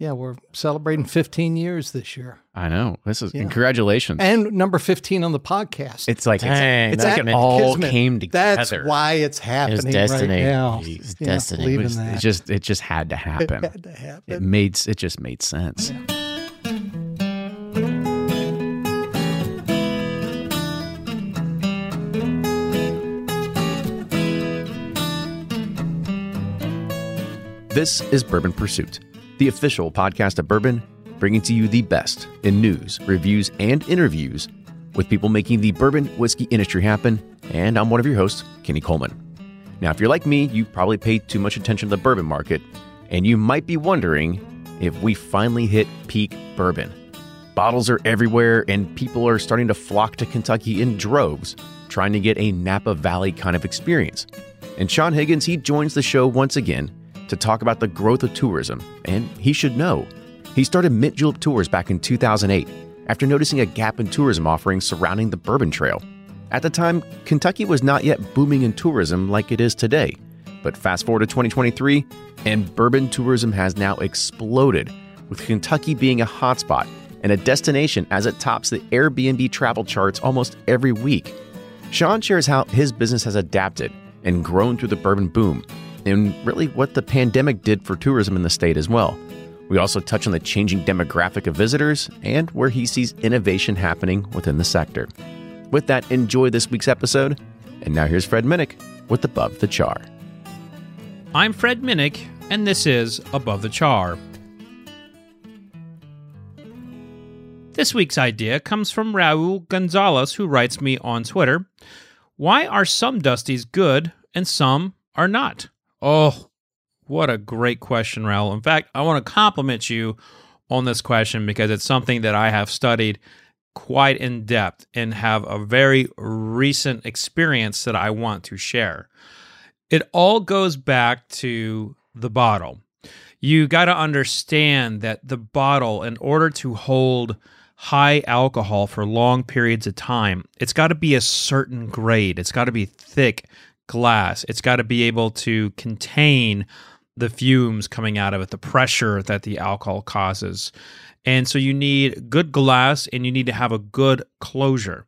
Yeah, we're celebrating 15 years this year. I know. This is congratulations. And number 15 on the podcast. It's like it all came together. That's why it's happening. It was destiny. Right now. It's destiny. It just had to happen. It had to happen. It just made sense. Yeah. This is Bourbon Pursuit, the official podcast of bourbon, bringing to you the best in news, reviews, and interviews with people making the bourbon whiskey industry happen. And I'm one of your hosts, Kenny Coleman. Now, if you're like me, you probably pay too much attention to the bourbon market, and you might be wondering if we finally hit peak bourbon. Bottles are everywhere, and people are starting to flock to Kentucky in droves, trying to get a Napa Valley kind of experience. And Sean Higgins, he joins the show once again to talk about the growth of tourism, and he should know. He started Mint Julep Tours back in 2008 after noticing a gap in tourism offerings surrounding the Bourbon Trail. At the time, Kentucky was not yet booming in tourism like it is today, but fast forward to 2023, and bourbon tourism has now exploded, with Kentucky being a hotspot and a destination as it tops the Airbnb travel charts almost every week. Sean shares how his business has adapted and grown through the bourbon boom, and really what the pandemic did for tourism in the state as well. We also touch on the changing demographic of visitors and where he sees innovation happening within the sector. With that, enjoy this week's episode. And now here's Fred Minnick with Above the Char. I'm Fred Minnick, and this is Above the Char. This week's idea comes from Raul Gonzalez, who writes me on Twitter, "Why are some Dusties good and some are not?" Oh, what a great question, Raul. In fact, I want to compliment you on this question because it's something that I have studied quite in depth and have a very recent experience that I want to share. It all goes back to the bottle. You got to understand that the bottle, in order to hold high alcohol for long periods of time, it's got to be a certain grade. It's got to be thick glass. It's got to be able to contain the fumes coming out of it, the pressure that the alcohol causes. And so you need good glass and you need to have a good closure.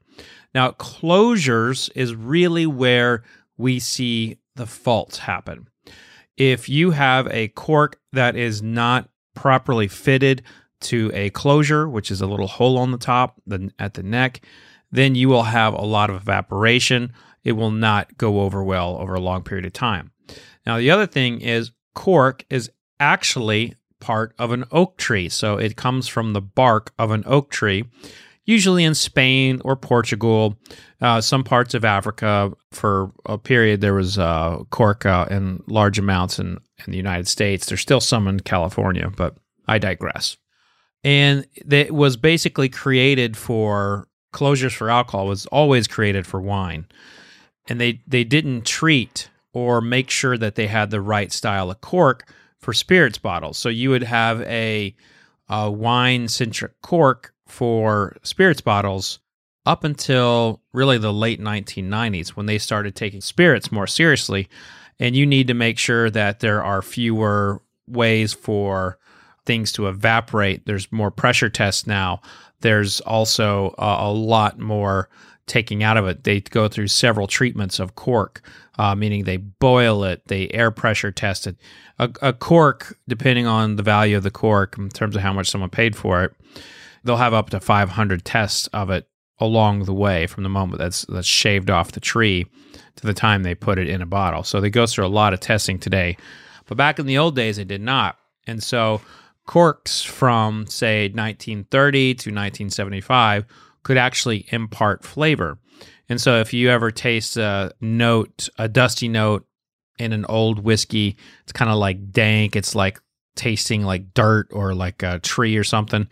Now, closures is really where we see the faults happen. If you have a cork that is not properly fitted to a closure, which is a little hole on the top at the neck, then you will have a lot of evaporation. It will not go over well over a long period of time. Now, the other thing is cork is actually part of an oak tree. So it comes from the bark of an oak tree, usually in Spain or Portugal, some parts of Africa. For a period, there was cork in large amounts in the United States. There's still some in California, but I digress. And it was basically created for closures for alcohol, was always created for wine. And they didn't treat or make sure that they had the right style of cork for spirits bottles. So you would have a wine-centric cork for spirits bottles up until really the late 1990s when they started taking spirits more seriously. And you need to make sure that there are fewer ways for things to evaporate. There's more pressure tests now. There's also a lot more taking out of it. They go through several treatments of cork, meaning they boil it, they air pressure test it. A cork, depending on the value of the cork in terms of how much someone paid for it, they'll have up to 500 tests of it along the way from the moment that's shaved off the tree to the time they put it in a bottle. So they go through a lot of testing today. But back in the old days, they did not. And so corks from, say, 1930 to 1975 could actually impart flavor. And so if you ever taste a dusty note in an old whiskey, it's kind of like dank. It's like tasting like dirt or like a tree or something.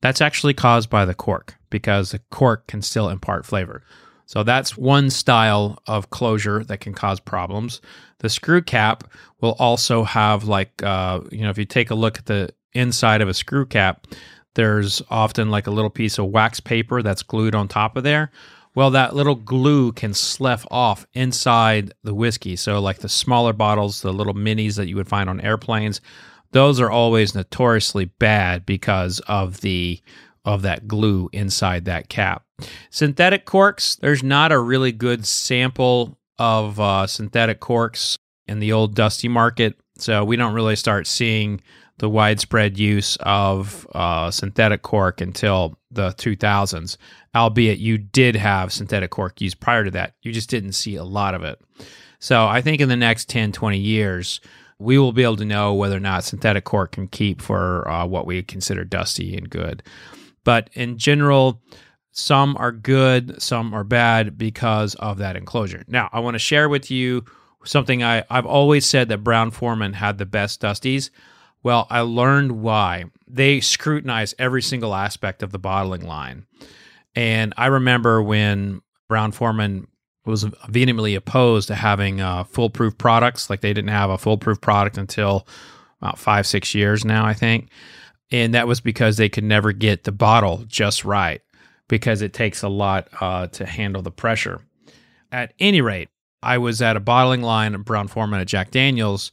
That's actually caused by the cork because the cork can still impart flavor. So that's one style of closure that can cause problems. The screw cap will also have like, if you take a look at the inside of a screw cap, there's often like a little piece of wax paper that's glued on top of there. Well, that little glue can slough off inside the whiskey. So like the smaller bottles, the little minis that you would find on airplanes, those are always notoriously bad because of the of that glue inside that cap. Synthetic corks, there's not a really good sample of synthetic corks in the old dusty market, so we don't really start seeing the widespread use of synthetic cork until the 2000s, albeit you did have synthetic cork used prior to that. You just didn't see a lot of it. So I think in the next 10, 20 years, we will be able to know whether or not synthetic cork can keep for what we consider dusty and good. But in general, some are good, some are bad because of that enclosure. Now, I want to share with you something I've always said that Brown-Forman had the best dusties. Well, I learned why. They scrutinize every single aspect of the bottling line. And I remember when Brown-Forman was vehemently opposed to having foolproof products. Like, they didn't have a foolproof product until about 5-6 years now, I think. And that was because they could never get the bottle just right, because it takes a lot to handle the pressure. At any rate, I was at a bottling line at Brown-Forman at Jack Daniels,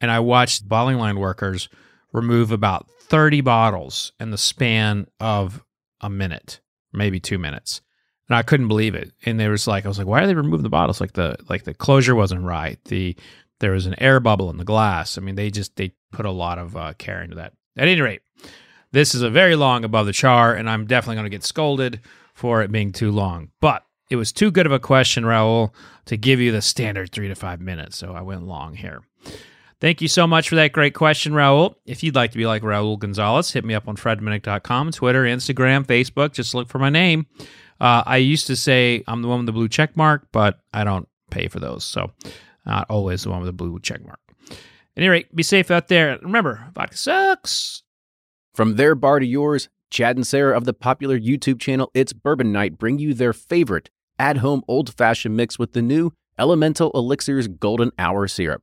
and I watched bottling line workers remove about 30 bottles in the span of a minute, maybe 2 minutes. And I couldn't believe it. And there was I was like, why are they removing the bottles? Like the closure wasn't right. There was an air bubble in the glass. I mean, they put a lot of care into that. At any rate, this is a very long Above the Char, and I'm definitely going to get scolded for it being too long. But it was too good of a question, Raul, to give you the standard 3 to 5 minutes. So I went long here. Thank you so much for that great question, Raul. If you'd like to be like Raul Gonzalez, hit me up on fredminnick.com, Twitter, Instagram, Facebook. Just look for my name. I used to say I'm the one with the blue check mark, but I don't pay for those, so not always the one with the blue check mark. At any rate, be safe out there. Remember, vodka sucks. From their bar to yours, Chad and Sarah of the popular YouTube channel It's Bourbon Night bring you their favorite at-home old-fashioned mix with the new Elemental Elixir's Golden Hour Syrup.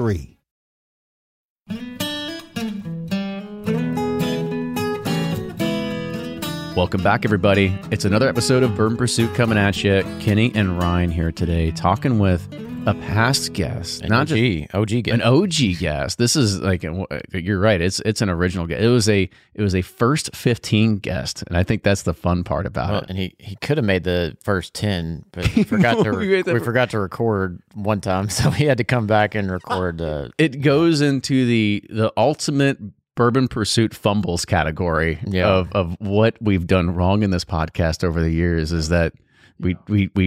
Welcome back, everybody. It's another episode of Bourbon Pursuit coming at you. Kenny and Ryan here today talking with a past guest. An OG guest. This is you're right. It's an original guest. It was a first 15 guest, and I think that's the fun part about it. And he could have made the first 10, but we forgot to record one time, so he had to come back and record. It goes into the ultimate Bourbon Pursuit fumbles category of what we've done wrong in this podcast over the years is that we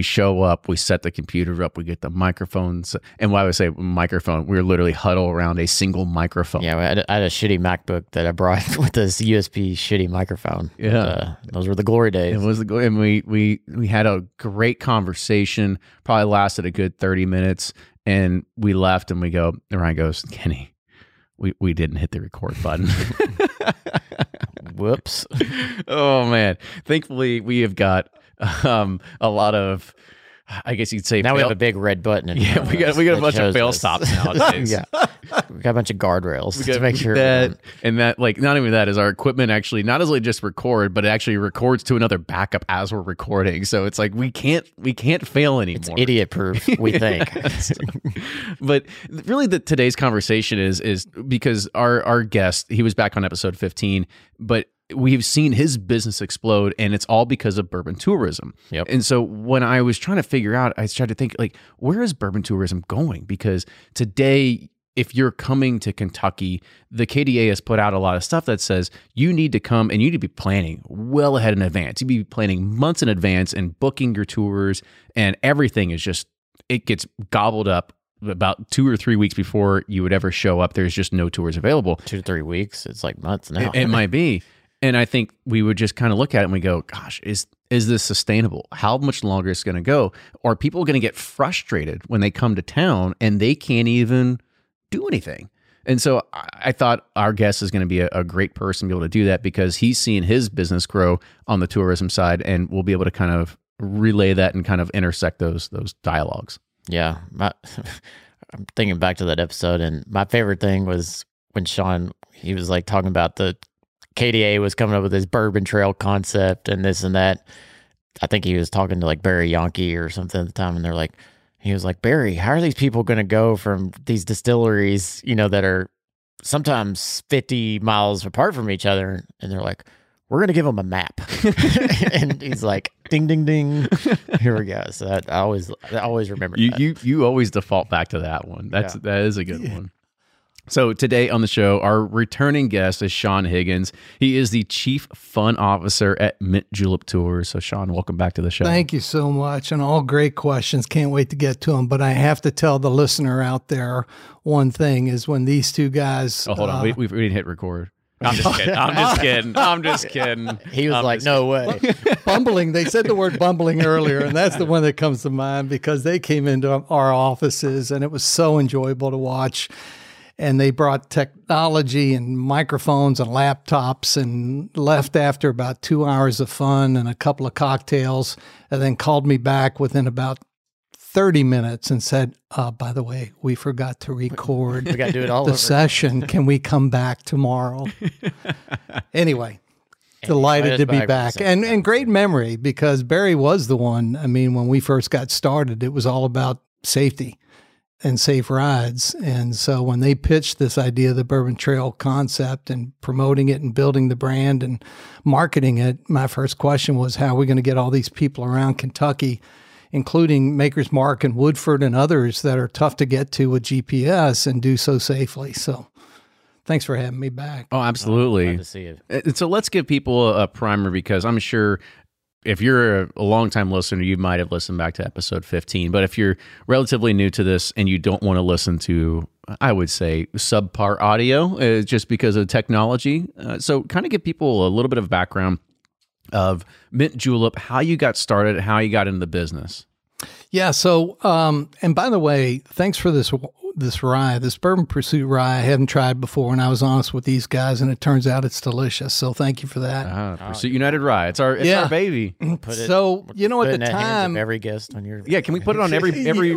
show up, we set the computer up, we get the microphones, and why I would say microphone, we're literally huddled around a single microphone. Yeah, I had a shitty MacBook that I brought with this USB shitty microphone. Yeah, those were the glory days. It was the glory, and we had a great conversation. Probably lasted a good 30 minutes, and we left, and we go. And Ryan goes, Kenny, we didn't hit the record button. Whoops! Oh man! Thankfully, we have got a lot of, I guess you'd say, now we have a big red button. We got a bunch of fail stops nowadays. Yeah, we got a bunch of guardrails to make sure that, and that, like, not even that is our equipment actually not only just record, but it actually records to another backup as we're recording. So it's like we can't fail anymore. It's idiot proof, we think. But really, today's conversation is because our guest, he was back on episode 15, but we've seen his business explode, and it's all because of bourbon tourism. Yep. And so when I was trying to figure out, I tried to think, like, where is bourbon tourism going? Because today, if you're coming to Kentucky, the KDA has put out a lot of stuff that says you need to come and you need to be planning well ahead in advance. You'd be planning months in advance and booking your tours, and everything is just, it gets gobbled up about 2 or 3 weeks before you would ever show up. There's just no tours available. 2 to 3 weeks. It's like months now. It might be. And I think we would just kind of look at it and we go, gosh, is this sustainable? How much longer is it going to go? Are people going to get frustrated when they come to town and they can't even do anything? And so I thought our guest is going to be a great person to be able to do that, because he's seen his business grow on the tourism side, and we'll be able to kind of relay that and kind of intersect those dialogues. Yeah. I'm thinking back to that episode, and my favorite thing was when Sean, he was like talking about the KDA was coming up with this bourbon trail concept and this and that. I think he was talking to like Barry Yonke or something at the time, and he was like, Barry, how are these people going to go from these distilleries, you know, that are sometimes 50 miles apart from each other? And they're like, we're going to give them a map. And he's like, ding, ding, ding. Here we go. So that, I always remember that. You always default back to that one. That is a good one. So today on the show, our returning guest is Sean Higgins. He is the Chief Fun Officer at Mint Julep Tours. So Sean, welcome back to the show. Thank you so much, and all great questions. Can't wait to get to them. But I have to tell the listener out there one thing is when these two guys... Oh, hold on. We didn't hit record. I'm just kidding. He was like, no way. Bumbling. They said the word bumbling earlier, and that's the one that comes to mind, because they came into our offices, and it was so enjoyable to watch. And they brought technology and microphones and laptops and left after about 2 hours of fun and a couple of cocktails, and then called me back within about 30 minutes and said, by the way, we forgot to record we gotta do it all the over. Session. Can we come back tomorrow? Anyway, delighted to be back. And great memory, because Barry was the one. I mean, when we first got started, it was all about safety and safe rides. And so when they pitched this idea of the Bourbon Trail concept and promoting it and building the brand and marketing it, my first question was, how are we going to get all these people around Kentucky, including Makers Mark and Woodford and others that are tough to get to with GPS, and do so safely? So thanks for having me back. Oh, absolutely. Glad to see you. And so let's give people a primer, because I'm sure if you're a longtime listener, you might have listened back to episode 15. But if you're relatively new to this and you don't want to listen to, I would say, subpar audio just because of technology. So kind of give people a little bit of background of Mint Julep, how you got started, how you got into the business. Yeah. So, and by the way, thanks for this rye, this Bourbon Pursuit rye. I haven't tried before, and I was honest with these guys, and it turns out it's delicious. So thank you for that. Pursuit United rye. It's our baby. At the time, every guest on your can we put it on every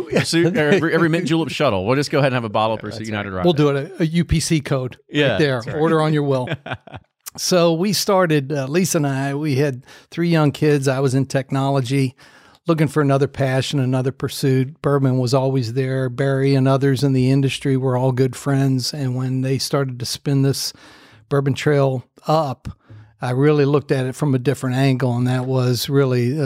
Pursuit or every Mint Julep shuttle? We'll just go ahead and have a bottle of Pursuit United rye. We'll do it a UPC code. Yeah, right there. Right. Order on your will. So we started. Lisa and I. We had 3 young kids. I was in technology, looking for another passion, another pursuit. Bourbon was always there. Barry and others in the industry were all good friends. And when they started to spin this Bourbon Trail up, I really looked at it from a different angle. And that was really,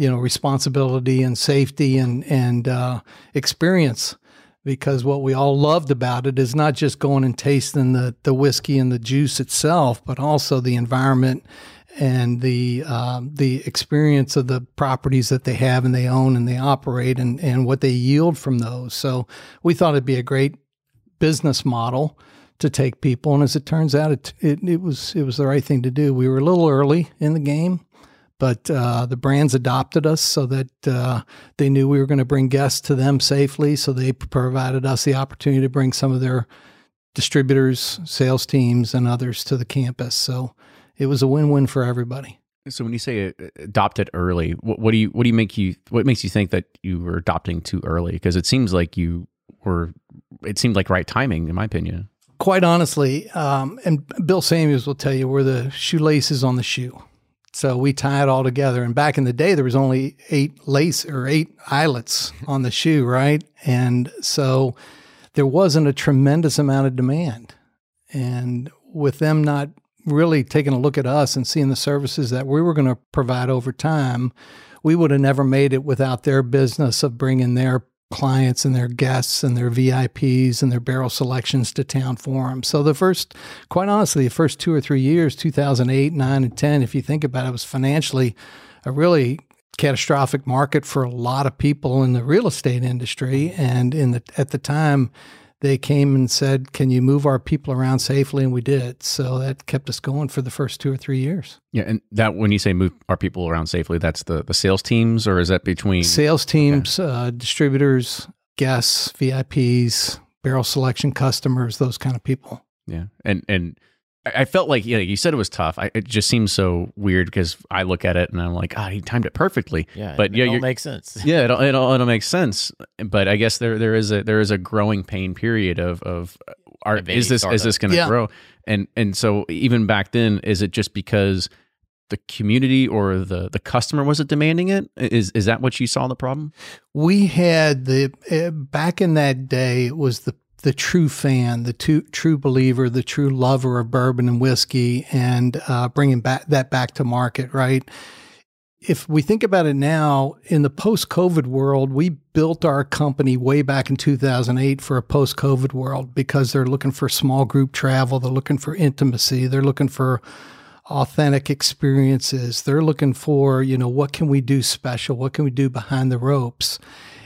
responsibility and safety and experience. Because what we all loved about it is not just going and tasting the whiskey and the juice itself, but also the environment and the experience of the properties that they have and they own and they operate and what they yield from those. So we thought it'd be a great business model to take people. And as it turns out, it was the right thing to do. We were a little early in the game, but the brands adopted us so that they knew we were going to bring guests to them safely. So they provided us the opportunity to bring some of their distributors, sales teams, and others to the campus. So it was a win-win for everybody. So when you say adopted early, what makes you think that you were adopting too early? Because it seems like it seemed like right timing, in my opinion. Quite honestly, and Bill Samuels will tell you, we're the shoelaces on the shoe. So we tie it all together. And back in the day, there was only 8 eyelets on the shoe, right? And so there wasn't a tremendous amount of demand. And with them not really taking a look at us and seeing the services that we were going to provide over time, we would have never made it without their business of bringing their clients and their guests and their VIPs and their barrel selections to town for them. So the first 2 or 3 years, 2008, 9, and 10, if you think about it, was financially a really catastrophic market for a lot of people in the real estate industry. And at the time, they came and said, can you move our people around safely? And we did. So that kept us going for the first 2 or 3 years. Yeah. And that, when you say move our people around safely, that's the sales teams, or is that between? Sales teams, okay. Distributors, guests, VIPs, barrel selection customers, those kind of people. Yeah. And I felt like, yeah, you said it was tough. It just seems so weird because I look at it and I'm like, he timed it perfectly. Yeah, but it all makes sense. Yeah, it all makes sense. But I guess there is a growing pain period is this going to grow? And so even back then, is it just because the community or the customer wasn't demanding it? Is that what you saw the problem? We had back in that day, it was the true fan, the true believer, the true lover of bourbon and whiskey, and bringing that back to market, right? If we think about it now, in the post-COVID world, we built our company way back in 2008 for a post-COVID world because they're looking for small group travel, they're looking for intimacy, they're looking for authentic experiences, they're looking for, what can we do special, what can we do behind the ropes?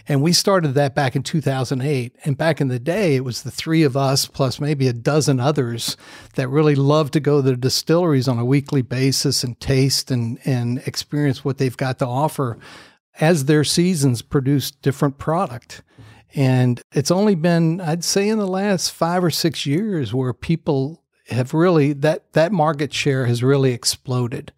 And we started that back in 2008. And back in the day, it was the 3 of us plus maybe a dozen others that really loved to go to the distilleries on a weekly basis and taste and experience what they've got to offer as their seasons produce different product. And it's only been, I'd say, in the last 5 or 6 years where people have really, that market share has really exploded.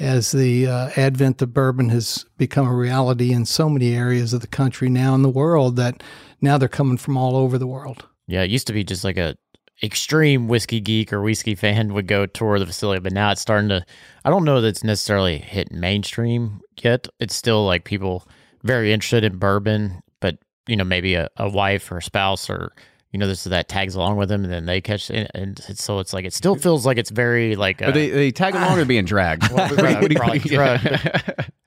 As the advent of bourbon has become a reality in so many areas of the country now in the world, that now they're coming from all over the world. Yeah, it used to be just like a extreme whiskey geek or whiskey fan would go tour the facility, but now it's starting to, I don't know that it's necessarily hit mainstream yet. It's still like people very interested in bourbon, but maybe a wife or a spouse or this is that tags along with them, and then they catch it, and so it's like it still feels like it's very like. But they tag along or being dragged. Well, probably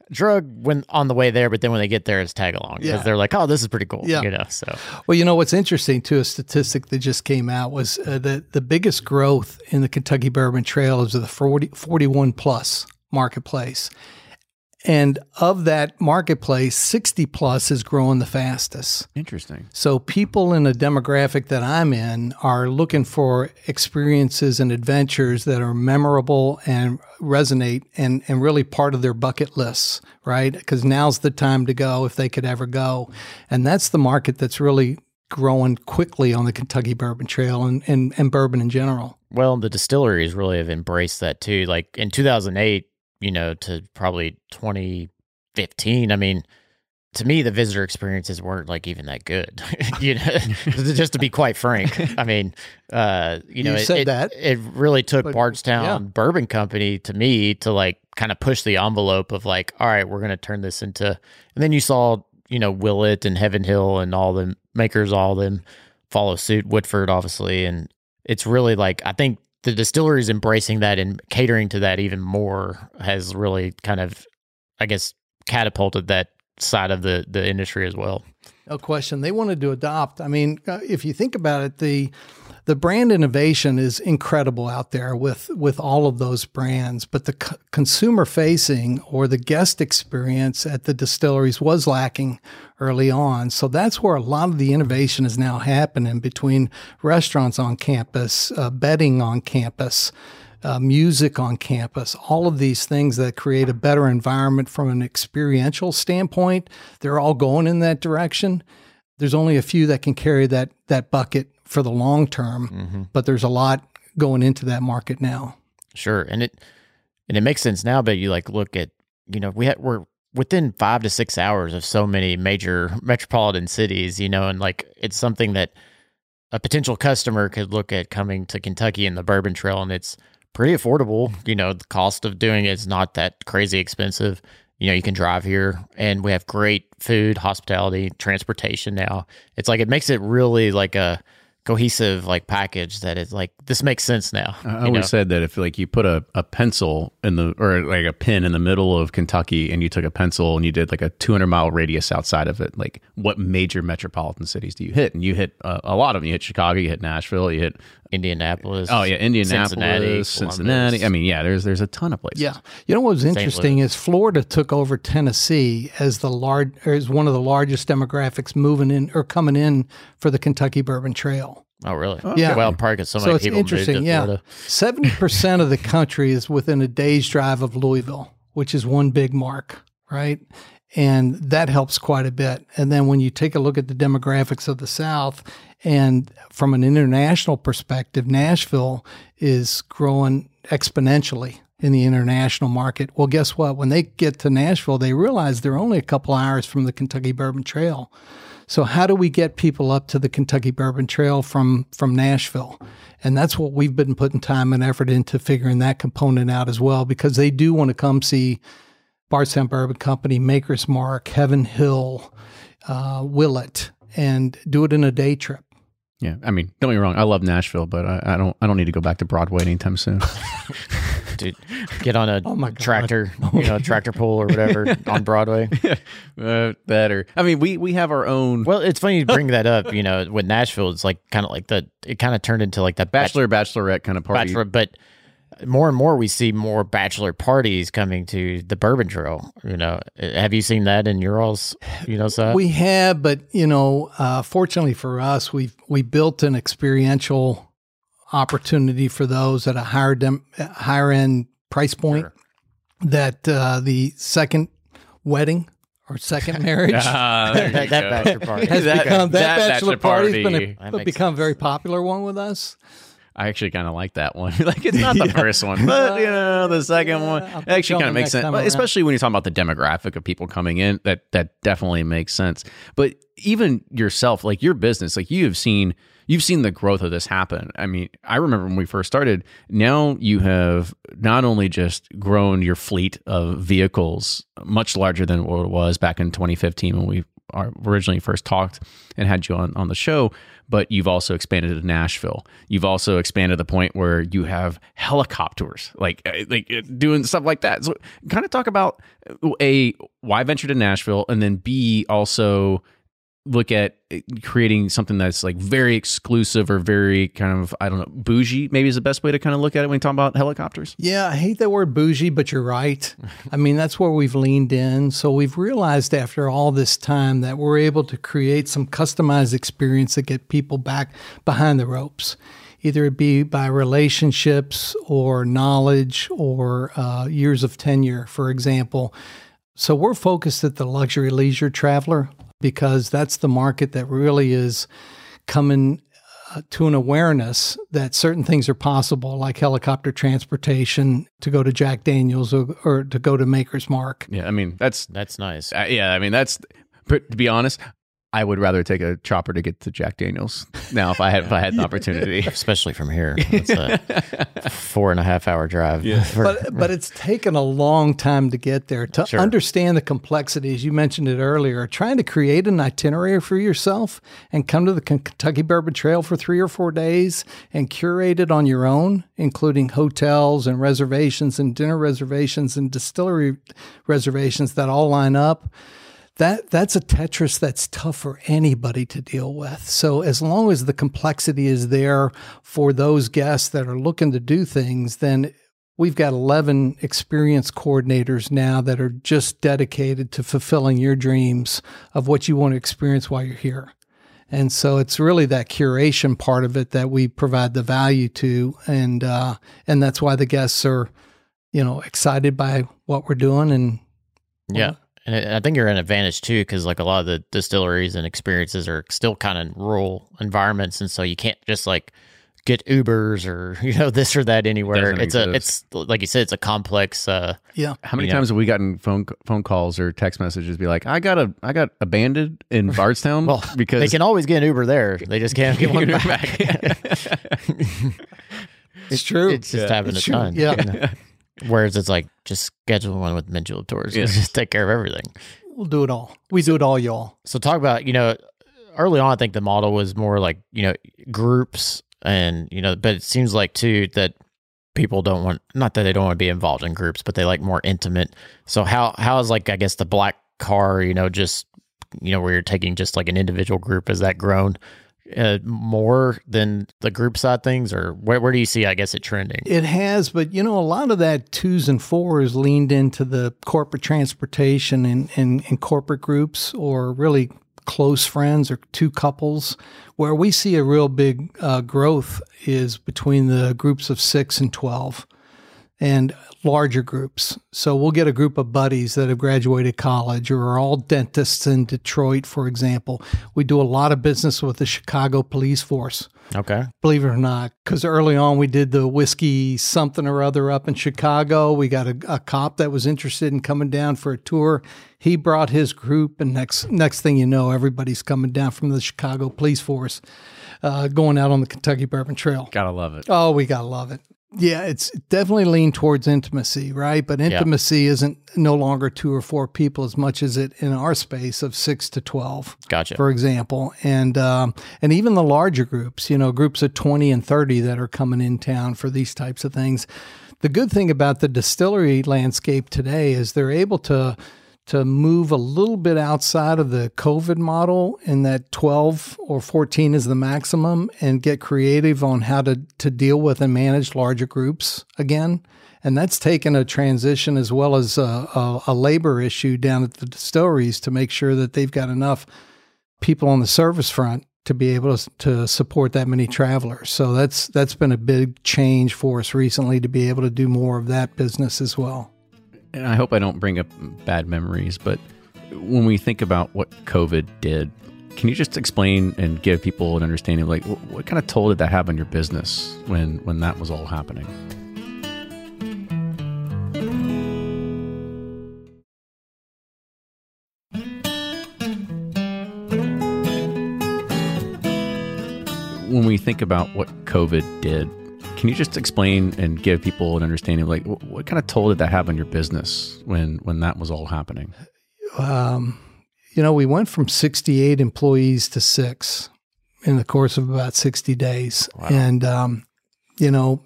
drug when on the way there, but then when they get there, it's tag along because they're like, "Oh, this is pretty cool." Yeah. So well, what's interesting too, a statistic that just came out was the biggest growth in the Kentucky Bourbon Trail is the 41 plus marketplace, and of that marketplace, 60 plus is growing the fastest. Interesting. So people in the demographic that I'm in are looking for experiences and adventures that are memorable and resonate and really part of their bucket lists, right? Because now's the time to go if they could ever go. And that's the market that's really growing quickly on the Kentucky Bourbon Trail and bourbon in general. Well, the distilleries really have embraced that too. Like in 2008, to probably 2015. I mean, to me, the visitor experiences weren't like even that good, just to be quite frank. I mean, it really took Bardstown Bourbon Company to me to like kind of push the envelope of like, all right, we're going to turn this into, and then you saw, Willett and Heaven Hill and all the makers, all them follow suit, Woodford, obviously. And it's really like, I think the distilleries embracing that and catering to that even more has really kind of, I guess, catapulted that side of the industry as well. No question. They wanted to adopt. I mean, if you think about it, the brand innovation is incredible out there with all of those brands, but the consumer facing or the guest experience at the distilleries was lacking early on. So that's where a lot of the innovation is now happening between restaurants on campus, bedding on campus, music on campus, all of these things that create a better environment from an experiential standpoint. They're all going in that direction. There's only a few that can carry that bucket for the long term, but there's a lot going into that market now. Sure. And And it makes sense now, but you like look at, you know, we're within 5 to 6 hours of so many major metropolitan cities, you know, and like it's something that a potential customer could look at coming to Kentucky and the Bourbon Trail, and it's pretty affordable. You know, the cost of doing it is not that crazy expensive. You know, you can drive here, and we have great food, hospitality, transportation now. It's like it makes it really like a cohesive like package that is like, this makes sense now. I always said that if like you put a pencil in the, or like a pin in the middle of Kentucky, and you took a pencil and you did like a 200 mile radius outside of it, like what major metropolitan cities do you hit? And you hit a lot of them. You hit Chicago, you hit Nashville, you hit Indianapolis. Oh yeah. Indianapolis, Cincinnati. I mean, yeah, there's a ton of places. Yeah. You know, what was interesting is Florida took over Tennessee as as one of the largest demographics moving in or coming in for the Kentucky Bourbon Trail. Oh, really? Okay. Yeah. Well, probably because so many people moved to Florida. 70% of the country is within a day's drive of Louisville, which is one big mark, right? And that helps quite a bit. And then when you take a look at the demographics of the South, and from an international perspective, Nashville is growing exponentially in the international market. Well, guess what? When they get to Nashville, they realize they're only a couple hours from the Kentucky Bourbon Trail. So how do we get people up to the Kentucky Bourbon Trail from Nashville? And that's what we've been putting time and effort into, figuring that component out as well, because they do want to come see Bardstown Bourbon Company, Makers Mark, Heaven Hill, Willett, and do it in a day trip. Yeah, I mean, don't get me wrong, I love Nashville, but I don't need to go back to Broadway anytime soon. Dude, get on a tractor, you know, tractor pull or whatever on Broadway. Yeah. Better. I mean, we have our own. Well, it's funny you bring that up. You know, with Nashville, it's like kind of like it kind of turned into like that bachelorette kind of party. But more and more, we see more bachelor parties coming to the Bourbon Trail. You know, have you seen that in your all's, you know, side? We have, but you know, fortunately for us, we built an experiential opportunity for those at a higher end price point, sure, that the second wedding or second marriage that bachelor party has become a very popular one with us. I actually kind of like that one. Like, it's not the first one, but you know, the second one. It actually kind of makes sense, especially when you're talking about the demographic of people coming in. That definitely makes sense. But even yourself, like your business, like you've seen the growth of this happen. I mean, I remember when we first started. Now you have not only just grown your fleet of vehicles much larger than what it was back in 2015 when we originally first talked and had you on the show, but you've also expanded to Nashville. You've also expanded to the point where you have helicopters, like doing stuff like that. So kind of talk about A, why venture to Nashville, and then B, also look at creating something that's like very exclusive or very kind of, I don't know, bougie maybe is the best way to kind of look at it when you talk about helicopters. Yeah, I hate that word bougie, but you're right. I mean, that's where we've leaned in. So we've realized after all this time that we're able to create some customized experience that get people back behind the ropes, either it be by relationships or knowledge or years of tenure, for example. So we're focused at the luxury leisure traveler, because that's the market that really is coming to an awareness that certain things are possible, like helicopter transportation to go to Jack Daniels or to go to Maker's Mark. Yeah, I mean, that's nice. Yeah, I mean, but to be honest, I would rather take a chopper to get to Jack Daniels now if I had an opportunity. Especially from here. It's a 4.5 hour drive. Yeah. But it's taken a long time to get there. To sure. Understand the complexities, you mentioned it earlier, trying to create an itinerary for yourself and come to the Kentucky Bourbon Trail for 3 or 4 days and curate it on your own, including hotels and reservations and dinner reservations and distillery reservations that all line up. That's a Tetris that's tough for anybody to deal with. So as long as the complexity is there for those guests that are looking to do things, then we've got 11 experience coordinators now that are just dedicated to fulfilling your dreams of what you want to experience while you're here. And so it's really that curation part of it that we provide the value to, and that's why the guests are, you know, excited by what we're doing. And yeah. And I think you're at an advantage too, because like a lot of the distilleries and experiences are still kind of rural environments. And so you can't just like get Ubers or, you know, this or that anywhere. It's like you said, it's a complex. Yeah. How many times have we gotten phone calls or text messages be like, I got abandoned in Bardstown? Well, because they can always get an Uber there. They just can't get one back. It's true. It's just having a time. Yeah. You know? Whereas it's like, just schedule one with Mint Julep Tours. Yes. Just take care of everything. We'll do it all. We do it all, y'all. So talk about, you know, early on, I think the model was more like, you know, groups and, you know, but it seems like too that people don't want, not that they don't want to be involved in groups, but they like more intimate. So how is like, I guess the Black Car, you know, just, you know, where you're taking just like an individual group, has that grown more than the group side things, or where do you see, I guess, it trending? It has, but you know, a lot of that 2s and 4s leaned into the corporate transportation and corporate groups, or really close friends or two couples. Where we see a real big growth is between the groups of 6 and 12 and larger groups. So we'll get a group of buddies that have graduated college or are all dentists in Detroit, for example. We do a lot of business with the Chicago police force. Okay. Believe it or not, because early on we did the whiskey something or other up in Chicago. We got a cop that was interested in coming down for a tour. He brought his group, and next thing you know, everybody's coming down from the Chicago police force, going out on the Kentucky Bourbon Trail. Gotta love it. Oh, we gotta love it. Yeah, it's definitely leaned towards intimacy, right? But intimacy isn't no longer 2 or 4 people as much as it in our space of 6 to 12. Gotcha. For example, and even the larger groups, you know, groups of 20 and 30 that are coming in town for these types of things. The good thing about the distillery landscape today is they're able to move a little bit outside of the COVID model, in that 12 or 14 is the maximum, and get creative on how to deal with and manage larger groups again. And that's taken a transition as well as a labor issue down at the distilleries to make sure that they've got enough people on the service front to be able to support that many travelers. So that's been a big change for us recently, to be able to do more of that business as well. And I hope I don't bring up bad memories, but when we think about what COVID did, can you just explain and give people an understanding of like, what kind of toll did that have on your business when that was all happening? When we think about what COVID did, can you just explain and give people an understanding of like, what kind of toll did that have on your business when that was all happening? You know, we went from 68 employees to 6 in the course of about 60 days. Wow. And, you know,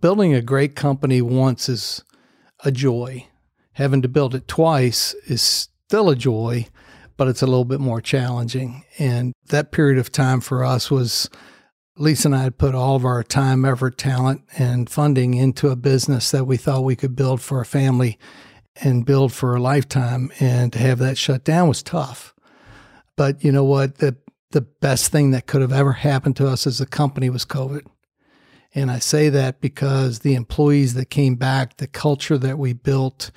building a great company once is a joy. Having to build it twice is still a joy, but it's a little bit more challenging. And that period of time for us was, Lisa and I had put all of our time, effort, talent, and funding into a business that we thought we could build for a family and build for a lifetime. And to have that shut down was tough. But you know what? The best thing that could have ever happened to us as a company was COVID. And I say that because the employees that came back, the culture that we built,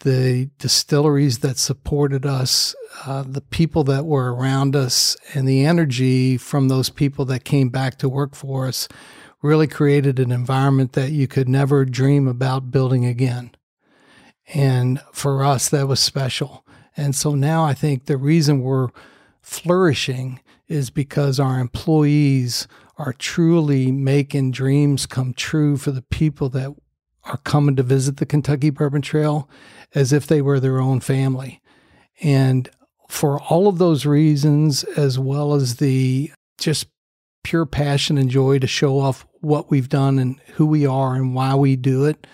the distilleries that supported us, the people that were around us, and the energy from those people that came back to work for us really created an environment that you could never dream about building again. And for us, that was special. And so now I think the reason we're flourishing is because our employees are truly making dreams come true for the people that are coming to visit the Kentucky Bourbon Trail as if they were their own family. And for all of those reasons, as well as the just pure passion and joy to show off what we've done and who we are and why we do it,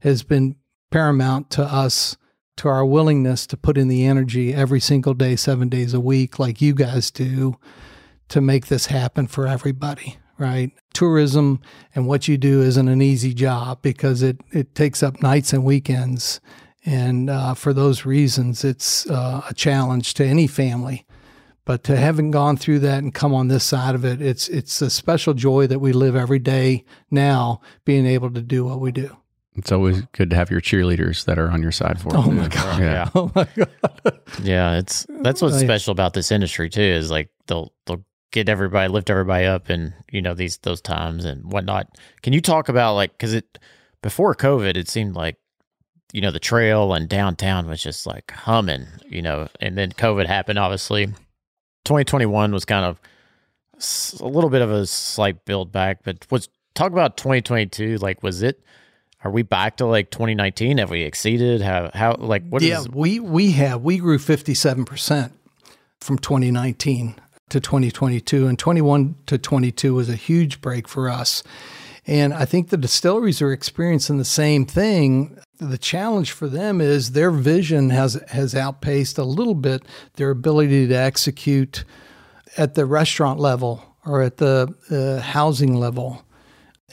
has been paramount to us, to our willingness to put in the energy every single day, 7 days a week, like you guys do, to make this happen for everybody. Right? Tourism and what you do isn't an easy job, because it takes up nights and weekends. And for those reasons, it's a challenge to any family. But to having gone through that and come on this side of it, it's a special joy that we live every day now, being able to do what we do. It's always good to have your cheerleaders that are on your side for it. Oh my God. Yeah. Oh my God. Yeah. That's what's special about this industry too, is like they'll lift everybody up and, you know, those times and whatnot. Can you talk about, like, because before COVID, it seemed like, you know, the trail and downtown was just like humming, you know, and then COVID happened, obviously. 2021 was kind of a little bit of a slight build back, but talk about 2022. Like, are we back to like 2019? Have we exceeded? How like, what is? Yeah, we grew 57% from 2019 to 2022, and 21 to 22 was a huge break for us. And I think the distilleries are experiencing the same thing. The challenge for them is their vision has outpaced a little bit their ability to execute at the restaurant level or at the housing level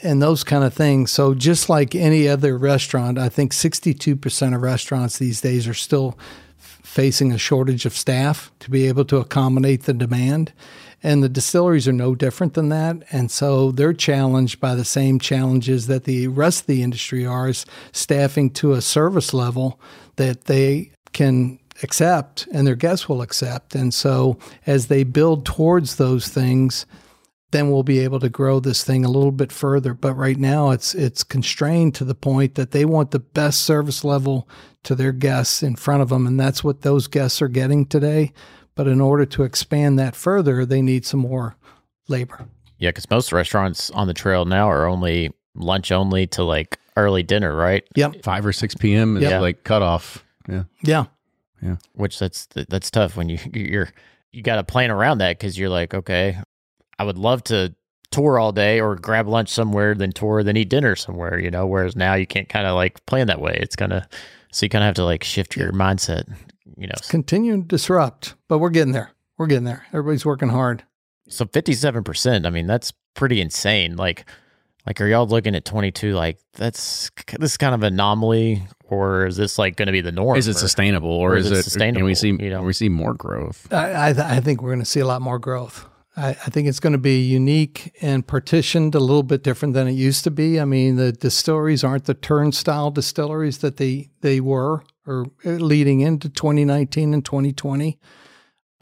and those kind of things. So just like any other restaurant, I think 62% of restaurants these days are still facing a shortage of staff to be able to accommodate the demand. And the distilleries are no different than that. And so they're challenged by the same challenges that the rest of the industry are, is staffing to a service level that they can accept and their guests will accept. And so as they build towards those things, then we'll be able to grow this thing a little bit further. But right now it's constrained to the point that they want the best service level to their guests in front of them. And that's what those guests are getting today. But in order to expand that further, they need some more labor. Yeah, because most restaurants on the trail now are only lunch only to like early dinner, right? Yep. 5 or 6 p.m. is like cutoff. Yeah. Yeah. Yeah. Which that's tough when you got to plan around that, because you're like, okay, I would love to tour all day or grab lunch somewhere, then tour, then eat dinner somewhere, you know, whereas now you can't kind of like plan that way. So you kind of have to like shift your mindset. You know, continue to disrupt, but we're getting there. Everybody's working hard. So 57%, I mean, that's pretty insane. Like, are y'all looking at 22? Like, this is kind of an anomaly, or is this like going to be the norm? Is it sustainable, or is it sustainable? And we see more growth. I think we're going to see a lot more growth. I think it's going to be unique and partitioned a little bit different than it used to be. I mean, the distilleries aren't the turnstile distilleries that they were, or leading into 2019 and 2020.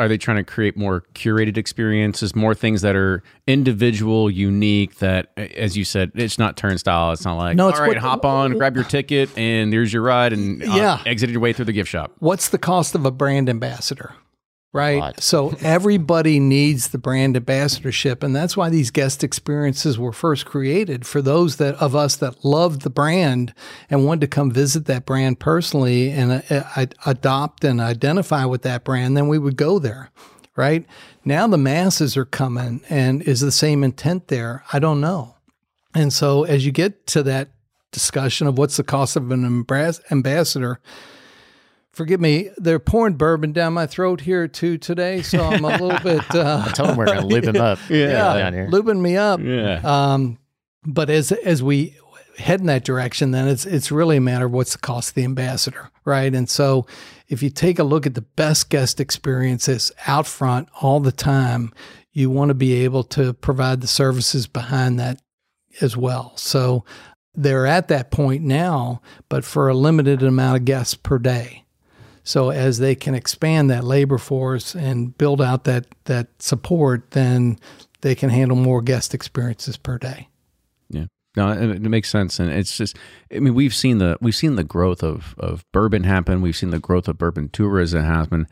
Are they trying to create more curated experiences, more things that are individual, unique, that, as you said, it's not turnstile. It's not like, hop on, grab your ticket, and there's your ride, and exit your way through the gift shop. What's the cost of a brand ambassador, right? So everybody needs the brand ambassadorship, and that's why these guest experiences were first created for those of us that loved the brand and wanted to come visit that brand personally and adopt and identify with that brand. Then we would go there, right? Now the masses are coming, and is the same intent there? I don't know. And so as you get to that discussion of what's the cost of an ambassador, forgive me, they're pouring bourbon down my throat here too today, so I'm a little bit... I told them we're going to lube him up. Down here. Lubing me up. Yeah. But as we head in that direction, then it's really a matter of what's the cost of the ambassador, right? And so if you take a look at the best guest experiences out front all the time, you want to be able to provide the services behind that as well. So they're at that point now, but for a limited amount of guests per day. So as they can expand that labor force and build out that support, then they can handle more guest experiences per day. Yeah, no, it makes sense, and it's just, I mean, we've seen the growth of bourbon happen. We've seen the growth of bourbon tourism happen,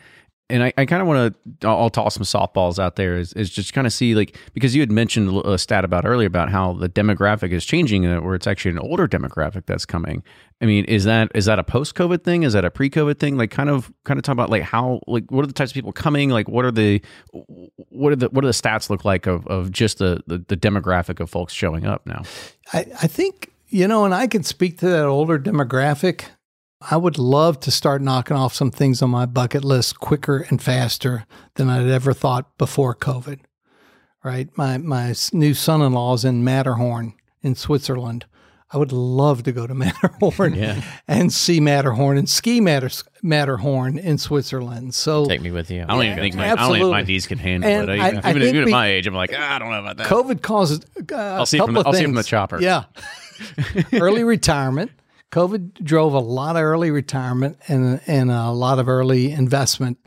and I kind of want to, I'll toss some softballs out there. Is just kind of see, like, because you had mentioned a stat about earlier about how the demographic is changing, where it's actually an older demographic that's coming. I mean, is that a post-COVID thing? Is that a pre-COVID thing? Like, kind of talk about like how, like, what are the types of people coming? Like, what do the stats look like of just the demographic of folks showing up now? I think, you know, and I can speak to that older demographic. I would love to start knocking off some things on my bucket list quicker and faster than I'd ever thought before COVID. Right, my new son-in-law is in Matterhorn in Switzerland. I would love to go to Matterhorn and see Matterhorn and ski Matterhorn in Switzerland. So take me with you. I don't even think my knees can handle it. Even at my age, I'm like, I don't know about that. COVID causes I'll see it from the chopper. Yeah. Early retirement. COVID drove a lot of early retirement and a lot of early investment,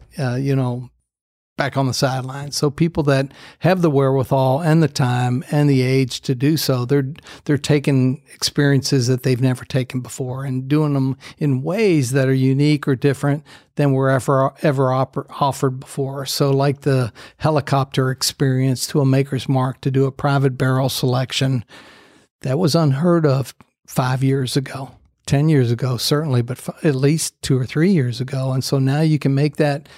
back on the sidelines. So people that have the wherewithal and the time and the age to do so, they're taking experiences that they've never taken before and doing them in ways that are unique or different than were ever offered before. So like the helicopter experience to a Maker's Mark to do a private barrel selection, that was unheard of 5 years ago, 10 years ago, certainly, but at least 2 or 3 years ago. And so now you can make that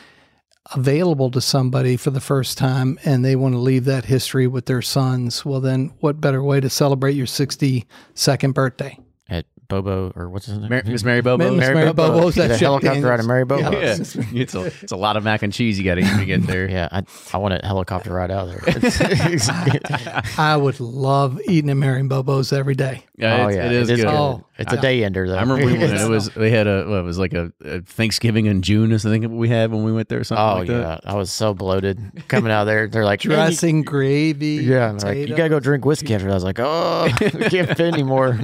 available to somebody for the first time, and they want to leave that history with their sons. Well, then what better way to celebrate your 62nd birthday? At Bobo, or what's his name? Miss Mary Bobo. Mary Bobo. That's the helicopter ride of Mary Bobo. Yeah. It's a lot of mac and cheese you got to eat to get there. Yeah, I want a helicopter ride out of there. I would love eating at Mary Bobo's every day. It is good. Oh, it's a day ender, though. I remember when it was like a Thanksgiving in June is the thing we had when we went there or something that. I was so bloated coming out of there. They're like, dressing, gravy, yeah, and like, you got to go drink whiskey after that. I was like, I can't fit anymore.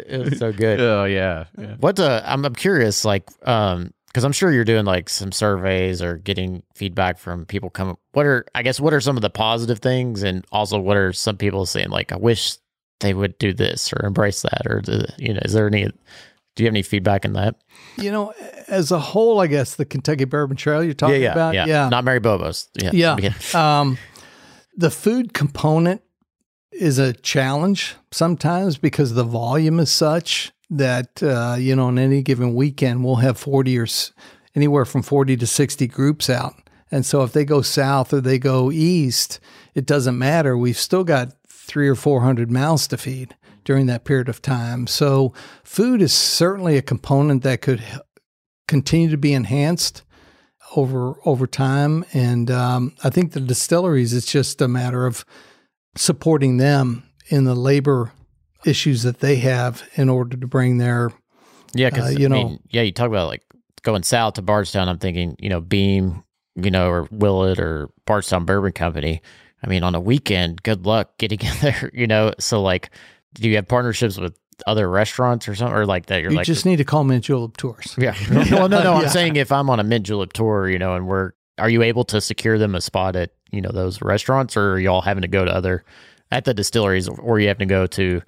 It was so good. Oh, yeah. I'm curious, like, because I'm sure you're doing like some surveys or getting feedback from people coming. What are some of the positive things, and also what are some people saying like, I wish they would do this or embrace that, or do you have any feedback in that? You know, as a whole, I guess the Kentucky Bourbon Trail you're talking about, not Mary Bobo's, the food component is a challenge sometimes because the volume is such that on any given weekend we'll have anywhere from 40 to 60 groups out, and so if they go south or they go east, it doesn't matter. We've still got 300 or 400 mouths to feed during that period of time. So food is certainly a component that could continue to be enhanced over time. And I think the distilleries, it's just a matter of supporting them in the labor issues that they have in order to bring their, you talk about like going south to Bardstown. I'm thinking, Beam, or Willett or Bardstown Bourbon Company. I mean, on a weekend, good luck getting in there, So, like, do you have partnerships with other restaurants or something? Or, like, that you just need to call Mint Julep Tours. Yeah. Well, no. I'm saying if I'm on a Mint Julep Tour, and are you able to secure them a spot at, those restaurants? Or are y'all having to go to at the distilleries, or you have to go to,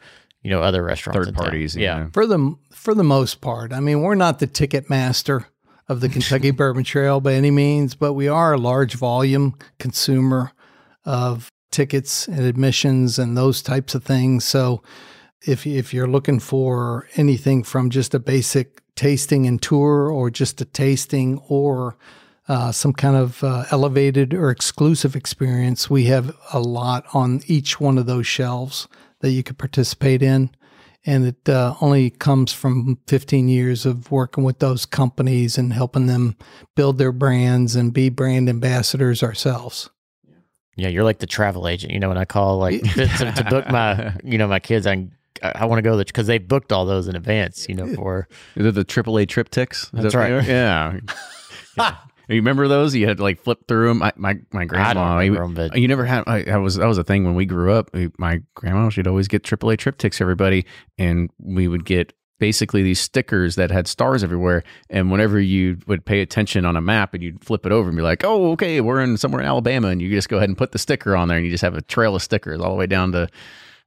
other restaurants? Third parties. Yeah. For the most part. I mean, we're not the ticket master of the Kentucky Bourbon Trail by any means, but we are a large volume consumer of tickets and admissions and those types of things. So if you're looking for anything from just a basic tasting and tour, or just a tasting, or some kind of elevated or exclusive experience, we have a lot on each one of those shelves that you could participate in. And it only comes from 15 years of working with those companies and helping them build their brands and be brand ambassadors ourselves. Yeah, you're like the travel agent. When I call like to book my, my kids, I want to go because they booked all those in advance. For the AAA triptychs. That's right. Yeah. You remember those? You had to like flip through them. My grandma. I don't remember them, but you never had. That was a thing when we grew up. My grandma, she'd always get AAA triptychs, everybody, and we would get basically these stickers that had stars everywhere, and whenever you would pay attention on a map and you'd flip it over and be like, oh, okay, we're in somewhere in Alabama, and you just go ahead and put the sticker on there, and you just have a trail of stickers all the way down to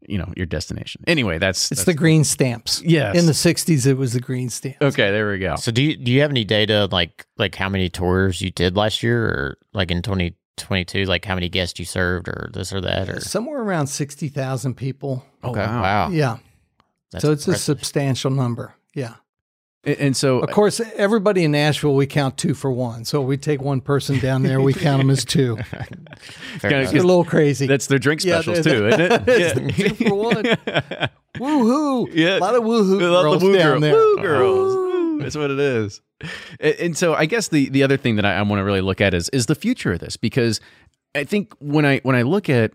your destination. Anyway, that's the green stamps. Yes. In the 60s it was the green stamps. Okay, there we go. So do you have any data like how many tours you did last year, or like in 2022, like how many guests you served, or this or that, or somewhere around 60,000 people? Okay. Wow. Yeah. That's so it's impressive. A substantial number. Yeah. And so, of course, everybody in Nashville, we count 2 for 1. So we take one person down there, we count them as 2. It's a little crazy. That's their drink specials isn't it? Yeah. 2 for 1. Woohoo. Yeah. A lot of woohoo girls down there. Woo girls. Woo. That's what it is. And so I guess the other thing that I want to really look at is the future of this, because I think when I look at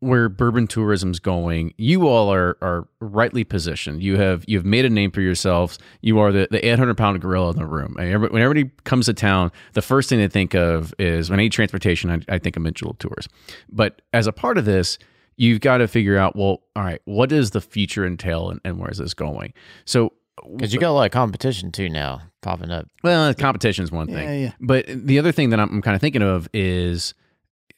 where bourbon tourism's going, you all are rightly positioned. You've made a name for yourselves. You are the 800-pound gorilla in the room. I mean, when everybody comes to town, the first thing they think of is, when I need transportation, I think of Mint Julep Tours. But as a part of this, you've got to figure out, well, all right, what does the future entail, and where is this going? So Because you got a lot of competition too now popping up. Well, competition is one thing. Yeah. But the other thing that I'm kind of thinking of is,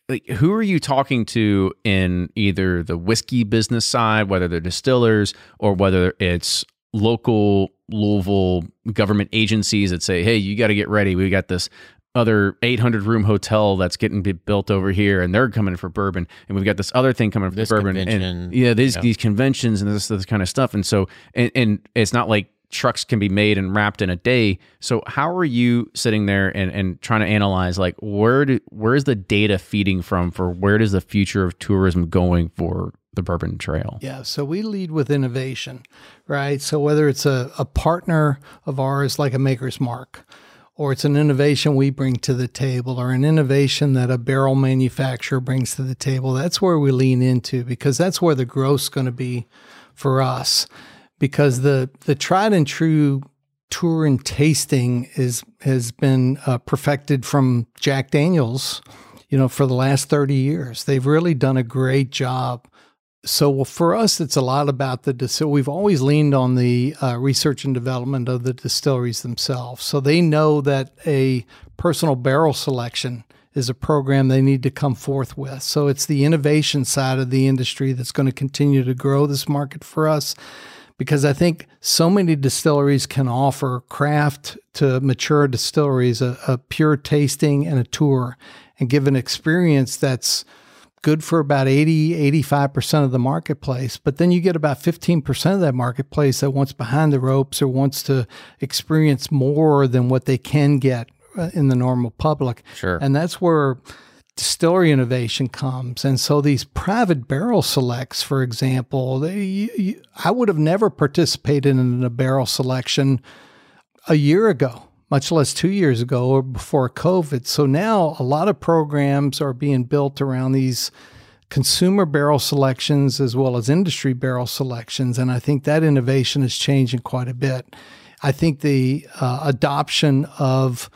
like, who are you talking to in either the whiskey business side, whether they're distillers or whether it's local Louisville government agencies that say, hey, you got to get ready. We got this other 800-room hotel that's getting built over here, and they're coming for bourbon, and we've got this other thing coming for bourbon, and these conventions and this kind of stuff. And so, and it's not like trucks can be made and wrapped in a day. So how are you sitting there and trying to analyze, like, where's the data feeding from for where does the future of tourism going for the Bourbon Trail? Yeah, so we lead with innovation, right? So whether it's a partner of ours like a Makers Mark, or it's an innovation we bring to the table, or an innovation that a barrel manufacturer brings to the table, that's where we lean into, because that's where the growth's going to be for us. Because the tried and true tour and tasting has been perfected from Jack Daniels, for the last 30 years. They've really done a great job. So for us, it's a lot about the distillery. We've always leaned on the research and development of the distilleries themselves. So they know that a personal barrel selection is a program they need to come forth with. So it's the innovation side of the industry that's going to continue to grow this market for us, because I think so many distilleries can offer craft to mature distilleries a pure tasting and a tour and give an experience that's good for about 85% of the marketplace. But then you get about 15% of that marketplace that wants behind the ropes or wants to experience more than what they can get in the normal public. Sure. And that's where distillery innovation comes. And so these private barrel selects, for example, I would have never participated in a barrel selection a year ago, much less 2 years ago or before COVID. So now a lot of programs are being built around these consumer barrel selections as well as industry barrel selections. And I think that innovation is changing quite a bit. I think the adoption of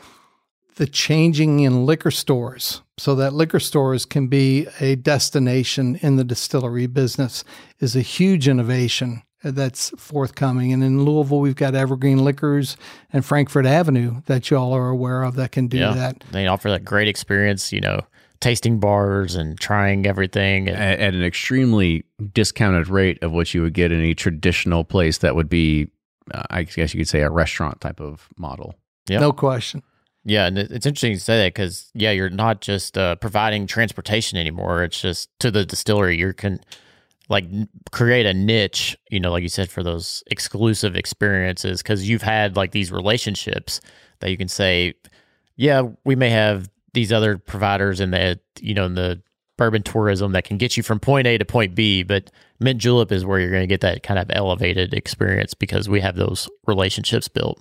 the changing in liquor stores, so that liquor stores can be a destination in the distillery business, is a huge innovation that's forthcoming. And in Louisville, we've got Evergreen Liquors and Frankfort Avenue that y'all are aware of that can do that. They offer that great experience, tasting bars and trying everything. At an extremely discounted rate of what you would get in a traditional place that would be, I guess you could say, a restaurant type of model. Yep. No question. Yeah, and it's interesting to say that because, you're not just providing transportation anymore. It's just to the distillery. You can create a niche, like you said, for those exclusive experiences, because you've had these relationships that you can say, we may have these other providers in the, in the bourbon tourism that can get you from point A to point B, but Mint Julep is where you're going to get that kind of elevated experience because we have those relationships built.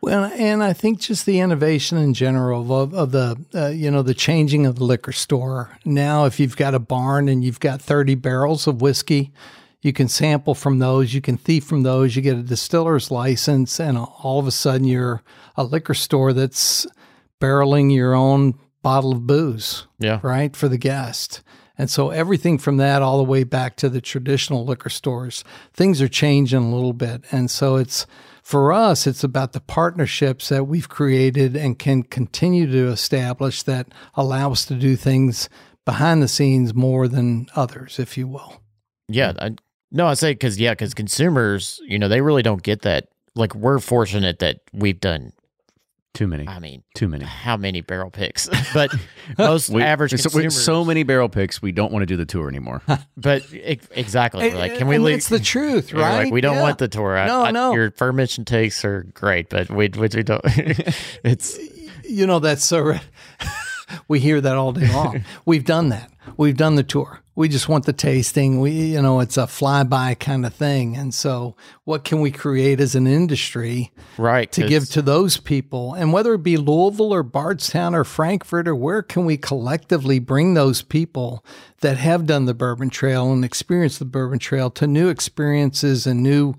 Well, and I think just the innovation in general of the, the changing of the liquor store. Now, if you've got a barn and you've got 30 barrels of whiskey, you can sample from those, you can thief from those, you get a distiller's license, and all of a sudden you're a liquor store that's barreling your own bottle of booze, right, for the guest. And so everything from that all the way back to the traditional liquor stores, things are changing a little bit. And so for us, it's about the partnerships that we've created and can continue to establish that allow us to do things behind the scenes more than others, if you will. Yeah. I say because consumers, they really don't get that. Like, we're fortunate that we've done too many. I mean, too many. How many barrel picks? But most average consumers. So many barrel picks, we don't want to do the tour anymore. But exactly. We're like, can we leave? It's the truth, right? Like, we don't want the tour. No. Your fermentation takes are great, but we don't. It's. That's so right. We hear that all day long. We've done that. We've done the tour. We just want the tasting. We, it's a flyby kind of thing. And so what can we create as an industry to give to those people? And whether it be Louisville or Bardstown or Frankfort, or where can we collectively bring those people that have done the Bourbon Trail and experienced the Bourbon Trail to new experiences and new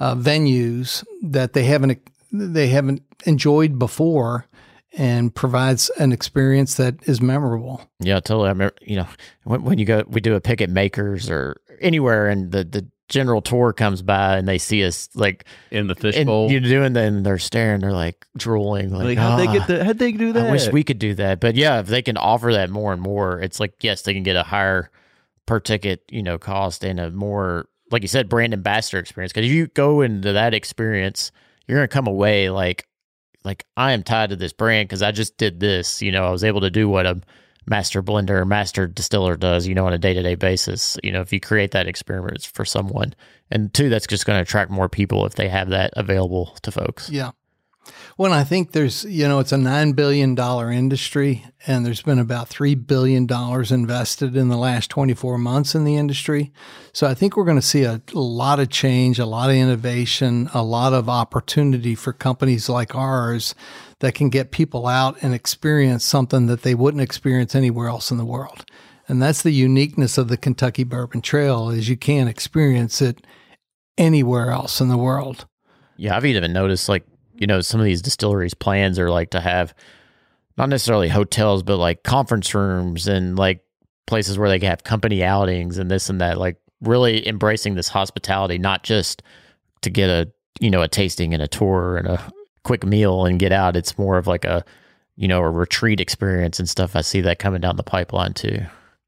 venues that they haven't enjoyed before, and provides an experience that is memorable. Yeah, totally. I remember, when we do a pick at Makers or anywhere, and the general tour comes by and they see us like in the fishbowl, you're doing that, and they're staring, they're like drooling, like how'd they do that? I wish we could do that. But yeah, if they can offer that more and more, it's like, yes, they can get a higher per ticket, you know, cost, and a more, like you said, brand ambassador experience. Because if you go into that experience, you're going to come away like I am tied to this brand because I just did this. You know, I was able to do what a master blender or master distiller does, you know, on a day-to-day basis. You know, if you create that experience for someone. And two, that's just going to attract more people if they have that available to folks. Yeah. Well, and I think there's, you know, it's a $9 billion industry, and there's been about $3 billion invested in the last 24 months in the industry. So I think we're going to see a lot of change, a lot of innovation, a lot of opportunity for companies like ours that can get people out and experience something that they wouldn't experience anywhere else in the world. And that's the uniqueness of the Kentucky Bourbon Trail, is you can't experience it anywhere else in the world. Yeah, I've even noticed, like, you know, some of these distilleries' plans are like to have not necessarily hotels, but like conference rooms and like places where they can have company outings and this and that, like really embracing this hospitality, not just to get a, you know, a tasting and a tour and a quick meal and get out. It's more of like a, you know, a retreat experience and stuff. I see that coming down the pipeline too.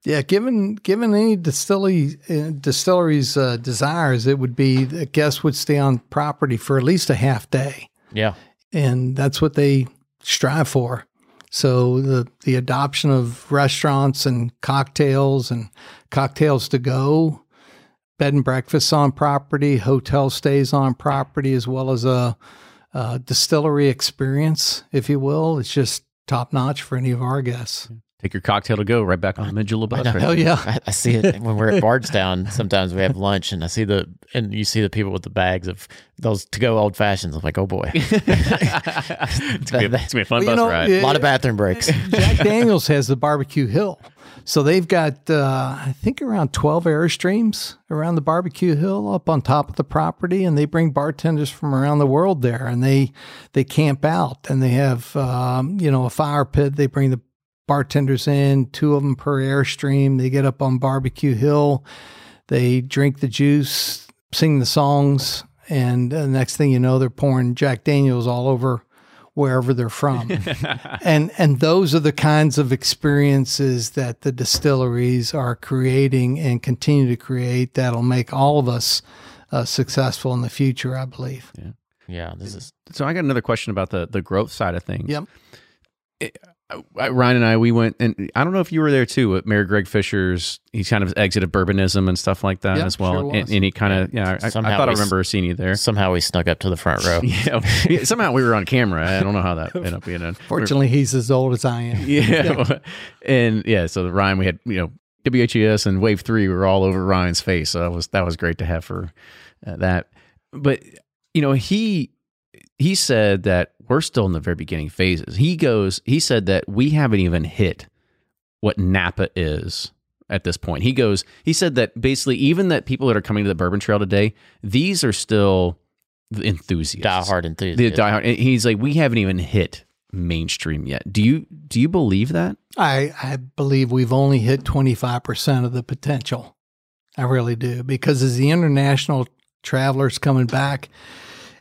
Yeah, given any distillery's desires, it would be that guests would stay on property for at least a half day. Yeah. And that's what they strive for. So the adoption of restaurants and cocktails to go, bed and breakfasts on property, hotel stays on property, as well as a distillery experience, if you will. It's just top notch for any of our guests. Take your cocktail to go right back on the Mint Julep bus. Hell yeah. I see it when we're at Bardstown. Sometimes we have lunch and you see the people with the bags of those to go old fashions. I'm like, oh boy. It's going to be a fun bus ride. A lot of bathroom breaks. Jack Daniels has the Barbecue Hill. So they've got, I think, around 12 Airstreams around the Barbecue Hill up on top of the property. And they bring bartenders from around the world there, and they camp out, and they have, you know, a fire pit. They bring the bartenders in, 2 of them per Airstream. They get up on Barbecue Hill, they drink the juice, sing the songs, and the next thing you know, they're pouring Jack Daniels all over wherever they're from. and those are the kinds of experiences that the distilleries are creating and continue to create that'll make all of us successful in the future, I believe. Yeah, this is. So I got another question about the growth side of things. Yep. Ryan and I, we went, and I don't know if you were there too, at Mayor Greg Fischer's, he kind of exited Bourbonism and stuff like that, yep, as well. Sure, and he kind of, yeah, I thought I remember seeing you there. Somehow we snuck up to the front row. Yeah, somehow we were on camera. I don't know how that ended up being done. Fortunately, he's as old as I am. Yeah. And yeah, so Ryan, we had, you know, WHES and Wave 3 were all over Ryan's face. So that was great to have for that. But, you know, he said that we're still in the very beginning phases. He said that we haven't even hit what Napa is at this point. He said that basically even that people that are coming to the Bourbon Trail today, these are still enthusiasts. Diehard enthusiasts. And he's like, we haven't even hit mainstream yet. Do you believe that? I believe we've only hit 25% of the potential. I really do. Because as the international travelers coming back,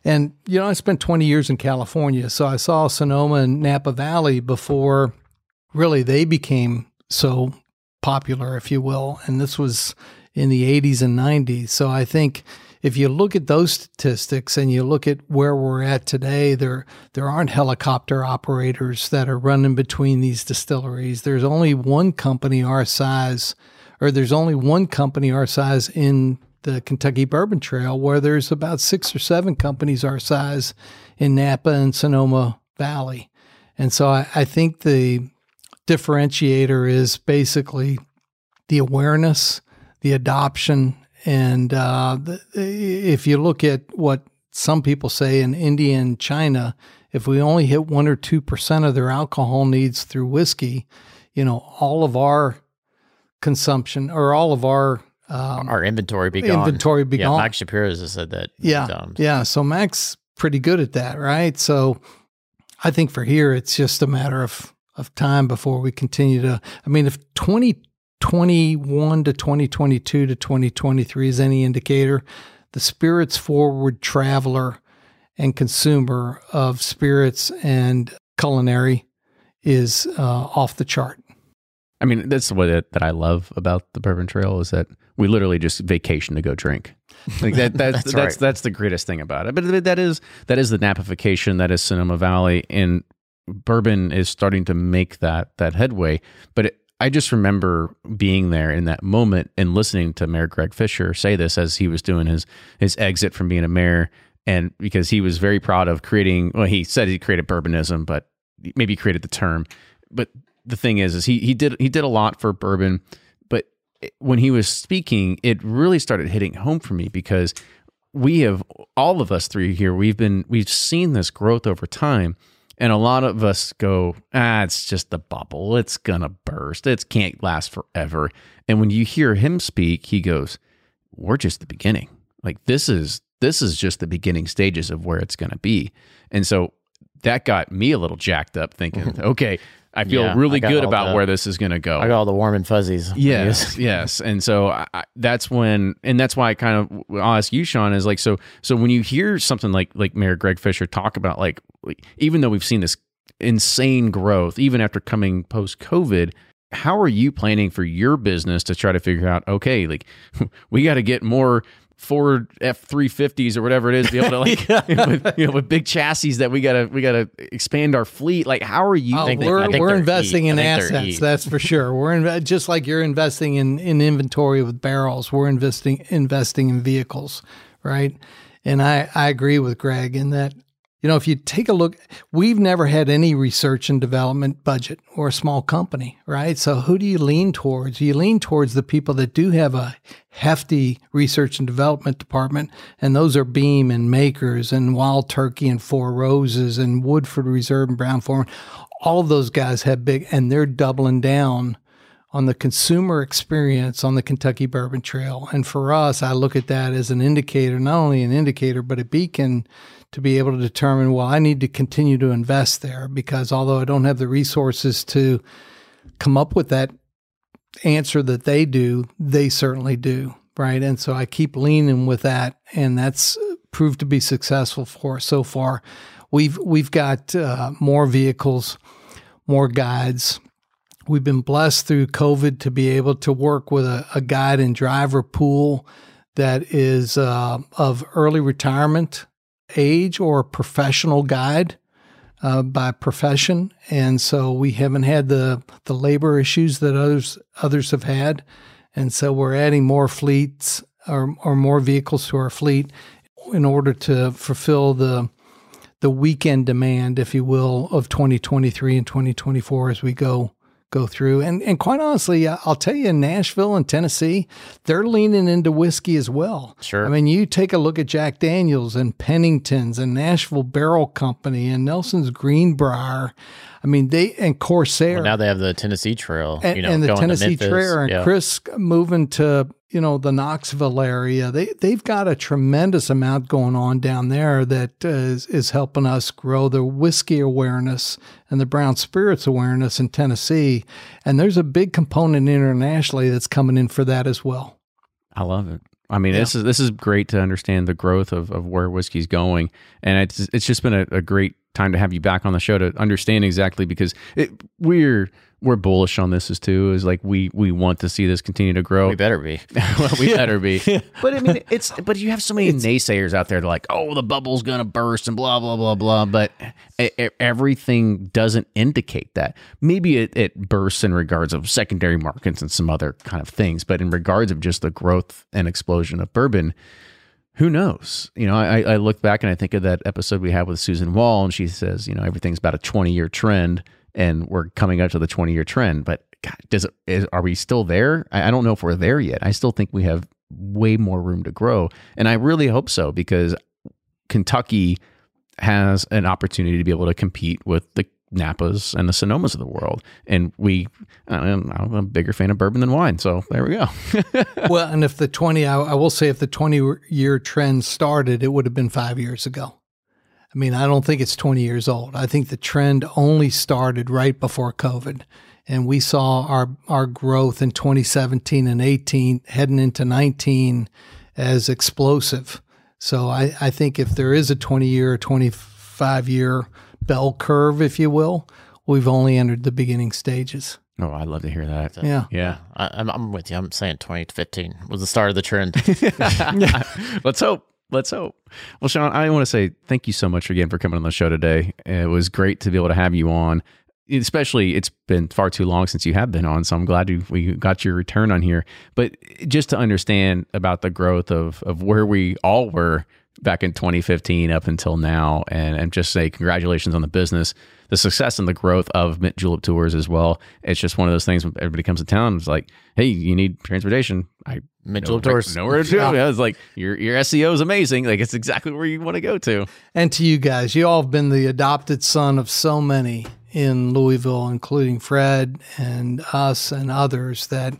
and, you know, I spent 20 years in California, so I saw Sonoma and Napa Valley before really they became so popular, if you will. And this was in the 80s and 90s. So I think if you look at those statistics and you look at where we're at today, there aren't helicopter operators that are running between these distilleries. There's only one company our size in the Kentucky Bourbon Trail, where there's about 6 or 7 companies our size in Napa and Sonoma Valley. And so I think the differentiator is basically the awareness, the adoption, and if you look at what some people say in India and China, if we only hit 1 or 2% of their alcohol needs through whiskey, you know, all of our consumption or all of our inventory be gone. Yeah, Max Shapiro's has said that. Yeah. Yeah. So Mac's pretty good at that, right? So I think for here, it's just a matter of time before we continue to, I mean, if 20, 2021 to 2022 to 2023 is any indicator, the spirits forward traveler and consumer of spirits and culinary is off the chart. I mean, that's what that I love about the Bourbon Trail is that we literally just vacation to go drink. Like that's the greatest thing about it. But that is the napification, that is Sonoma Valley, and bourbon is starting to make that headway. But I just remember being there in that moment and listening to Mayor Greg Fischer say this as he was doing his exit from being a mayor, and because he was very proud of creating. Well, he said he created Bourbonism, but maybe created the term, but. The thing is he did a lot for bourbon, but when he was speaking, it really started hitting home for me because we have all of us three here. We've seen this growth over time, and a lot of us go, it's just a bubble. It's gonna burst. It can't last forever. And when you hear him speak, he goes, "We're just the beginning. Like this is just the beginning stages of where it's gonna be." And so that got me a little jacked up, thinking, okay. I feel really good about where this is going to go. I got all the warm and fuzzies. Yes, yes. And so that's why I kind of, I'll ask you, Sean, is like, so when you hear something like Mayor Greg Fischer talk about, like, even though we've seen this insane growth, even after coming post-COVID, how are you planning for your business to try to figure out, okay, like, we got to get more Ford F-350s or whatever it is, be able to like with big chassis that we gotta expand our fleet. Like, how are you? We're investing in assets, that's for sure. Just like you're investing in inventory with barrels, we're investing in vehicles, right? And I agree with Greg in that. You know, if you take a look, we've never had any research and development budget or a small company, right? So who do you lean towards? You lean towards the people that do have a hefty research and development department, and those are Beam and Makers and Wild Turkey and Four Roses and Woodford Reserve and Brown-Forman. All of those guys have big, and they're doubling down on the consumer experience on the Kentucky Bourbon Trail. And for us, I look at that as an indicator, not only an indicator, but a beacon to be able to determine, well, I need to continue to invest there because although I don't have the resources to come up with that answer that they do, they certainly do, right? And so I keep leaning with that, and that's proved to be successful for us so far. We've got more vehicles, more guides. We've been blessed through COVID to be able to work with a guide and driver pool that is of early retirement age or professional guide by profession, and so we haven't had the labor issues that others have had, and so we're adding more fleets or more vehicles to our fleet in order to fulfill the weekend demand, if you will, of 2023 and 2024 as we go through. And quite honestly, I'll tell you, in Nashville and Tennessee, they're leaning into whiskey as well. Sure. I mean, you take a look at Jack Daniels and Pennington's and Nashville Barrel Company and Nelson's Greenbrier. I mean, and Corsair. Well, now they have the Tennessee Trail. And the Tennessee Trail and Chris moving to, the Knoxville area. They've got a tremendous amount going on down there that is helping us grow the whiskey awareness and the brown spirits awareness in Tennessee. And there's a big component internationally that's coming in for that as well. I love it. I mean, this is great to understand the growth of where whiskey's going. And it's just been a great time to have you back on the show to understand exactly, because we're bullish on this as too, is like we want to see this continue to grow. We better be. Well, we better be. But I mean, but you have so many naysayers out there that are like, oh, the bubble's going to burst and blah, blah, blah, blah. But everything doesn't indicate that. Maybe it bursts in regards of secondary markets and some other kind of things. But in regards of just the growth and explosion of bourbon, who knows? I look back and I think of that episode we had with Susan Wall, and she says, everything's about a 20-year trend. And we're coming up to the 20-year trend, but God, are we still there? I don't know if we're there yet. I still think we have way more room to grow, and I really hope so, because Kentucky has an opportunity to be able to compete with the Napas and the Sonomas of the world. And I'm a bigger fan of bourbon than wine, so there we go. Well, and if the 20-year trend started, it would have been 5 years ago. I mean, I don't think it's 20 years old. I think the trend only started right before COVID. and we saw our growth in 2017 and 18 heading into 19 as explosive. So I think if there is a 20-year or 25-year bell curve, if you will, we've only entered the beginning stages. Oh, I love to hear that. Yeah. I'm with you. I'm saying 2015 was the start of the trend. Let's hope. Well, Sean, I want to say thank you so much again for coming on the show today. It was great to be able to have you on. Especially, it's been far too long since you have been on, so I'm glad we got your return on here. But just to understand about the growth of where we all were back in 2015 up until now, and just say congratulations on the business, the success and the growth of Mint Julep Tours as well. It's just one of those things when everybody comes to town, it's like, hey, you need transportation. Mint Julep Tours. Yeah, it's like your SEO is amazing. Like, it's exactly where you want to go to. And to you guys, you all have been the adopted son of so many in Louisville, including Fred and us and others, that,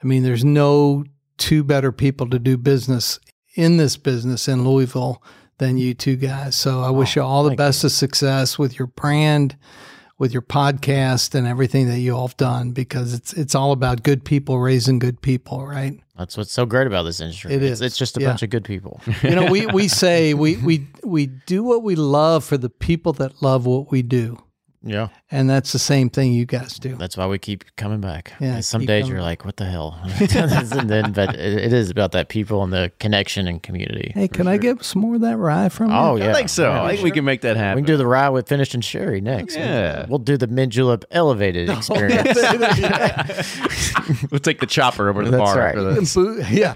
I mean, there's no two better people to do business in this business in Louisville than you two guys. So I wish you all the best of success with your brand, with your podcast, and everything that you all have done, because it's all about good people raising good people, right? That's what's so great about this industry. It is. It's just a bunch of good people. You know, we say we do what we love for the people that love what we do. Yeah. And that's the same thing you guys do. That's why we keep coming back. Yeah, some days you're like, what the hell? And then, but it is about that people and the connection and community. Hey, can I get some more of that rye from you? Oh, yeah. I think so. Yeah, I think we can make that happen. We can do the rye with finished and sherry next. Yeah. We'll do the Mint Julep elevated experience. We'll take the chopper over to the bar. That's right. Yeah.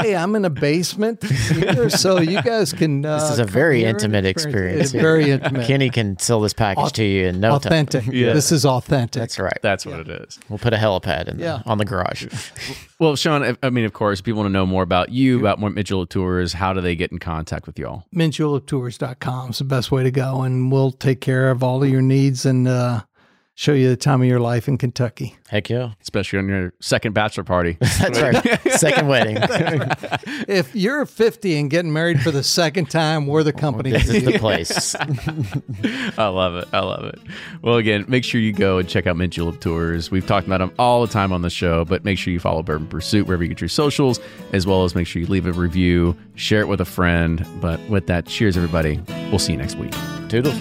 Hey, I'm in a basement here, so you guys can... this is a very intimate experience. It's very intimate. Kenny can sell this package to you in no time. Yeah. This is authentic. That's right. That's what it is. We'll put a helipad in on the garage. Well, Sean, I mean, of course, people want to know more about you, about Mint Julep Tours. How do they get in contact with y'all? MintJulepTours.com is the best way to go, and we'll take care of all of your needs and show you the time of your life in Kentucky. Heck yeah. Especially on your second bachelor party. That's right. Second wedding. If you're 50 and getting married for the second time, we're the company. This is the place. I love it. Well, again, make sure you go and check out Mint Julep Tours. We've talked about them all the time on the show, but make sure you follow Bourbon Pursuit wherever you get your socials, as well as make sure you leave a review, share it with a friend. But with that, cheers, everybody. We'll see you next week. Toodles.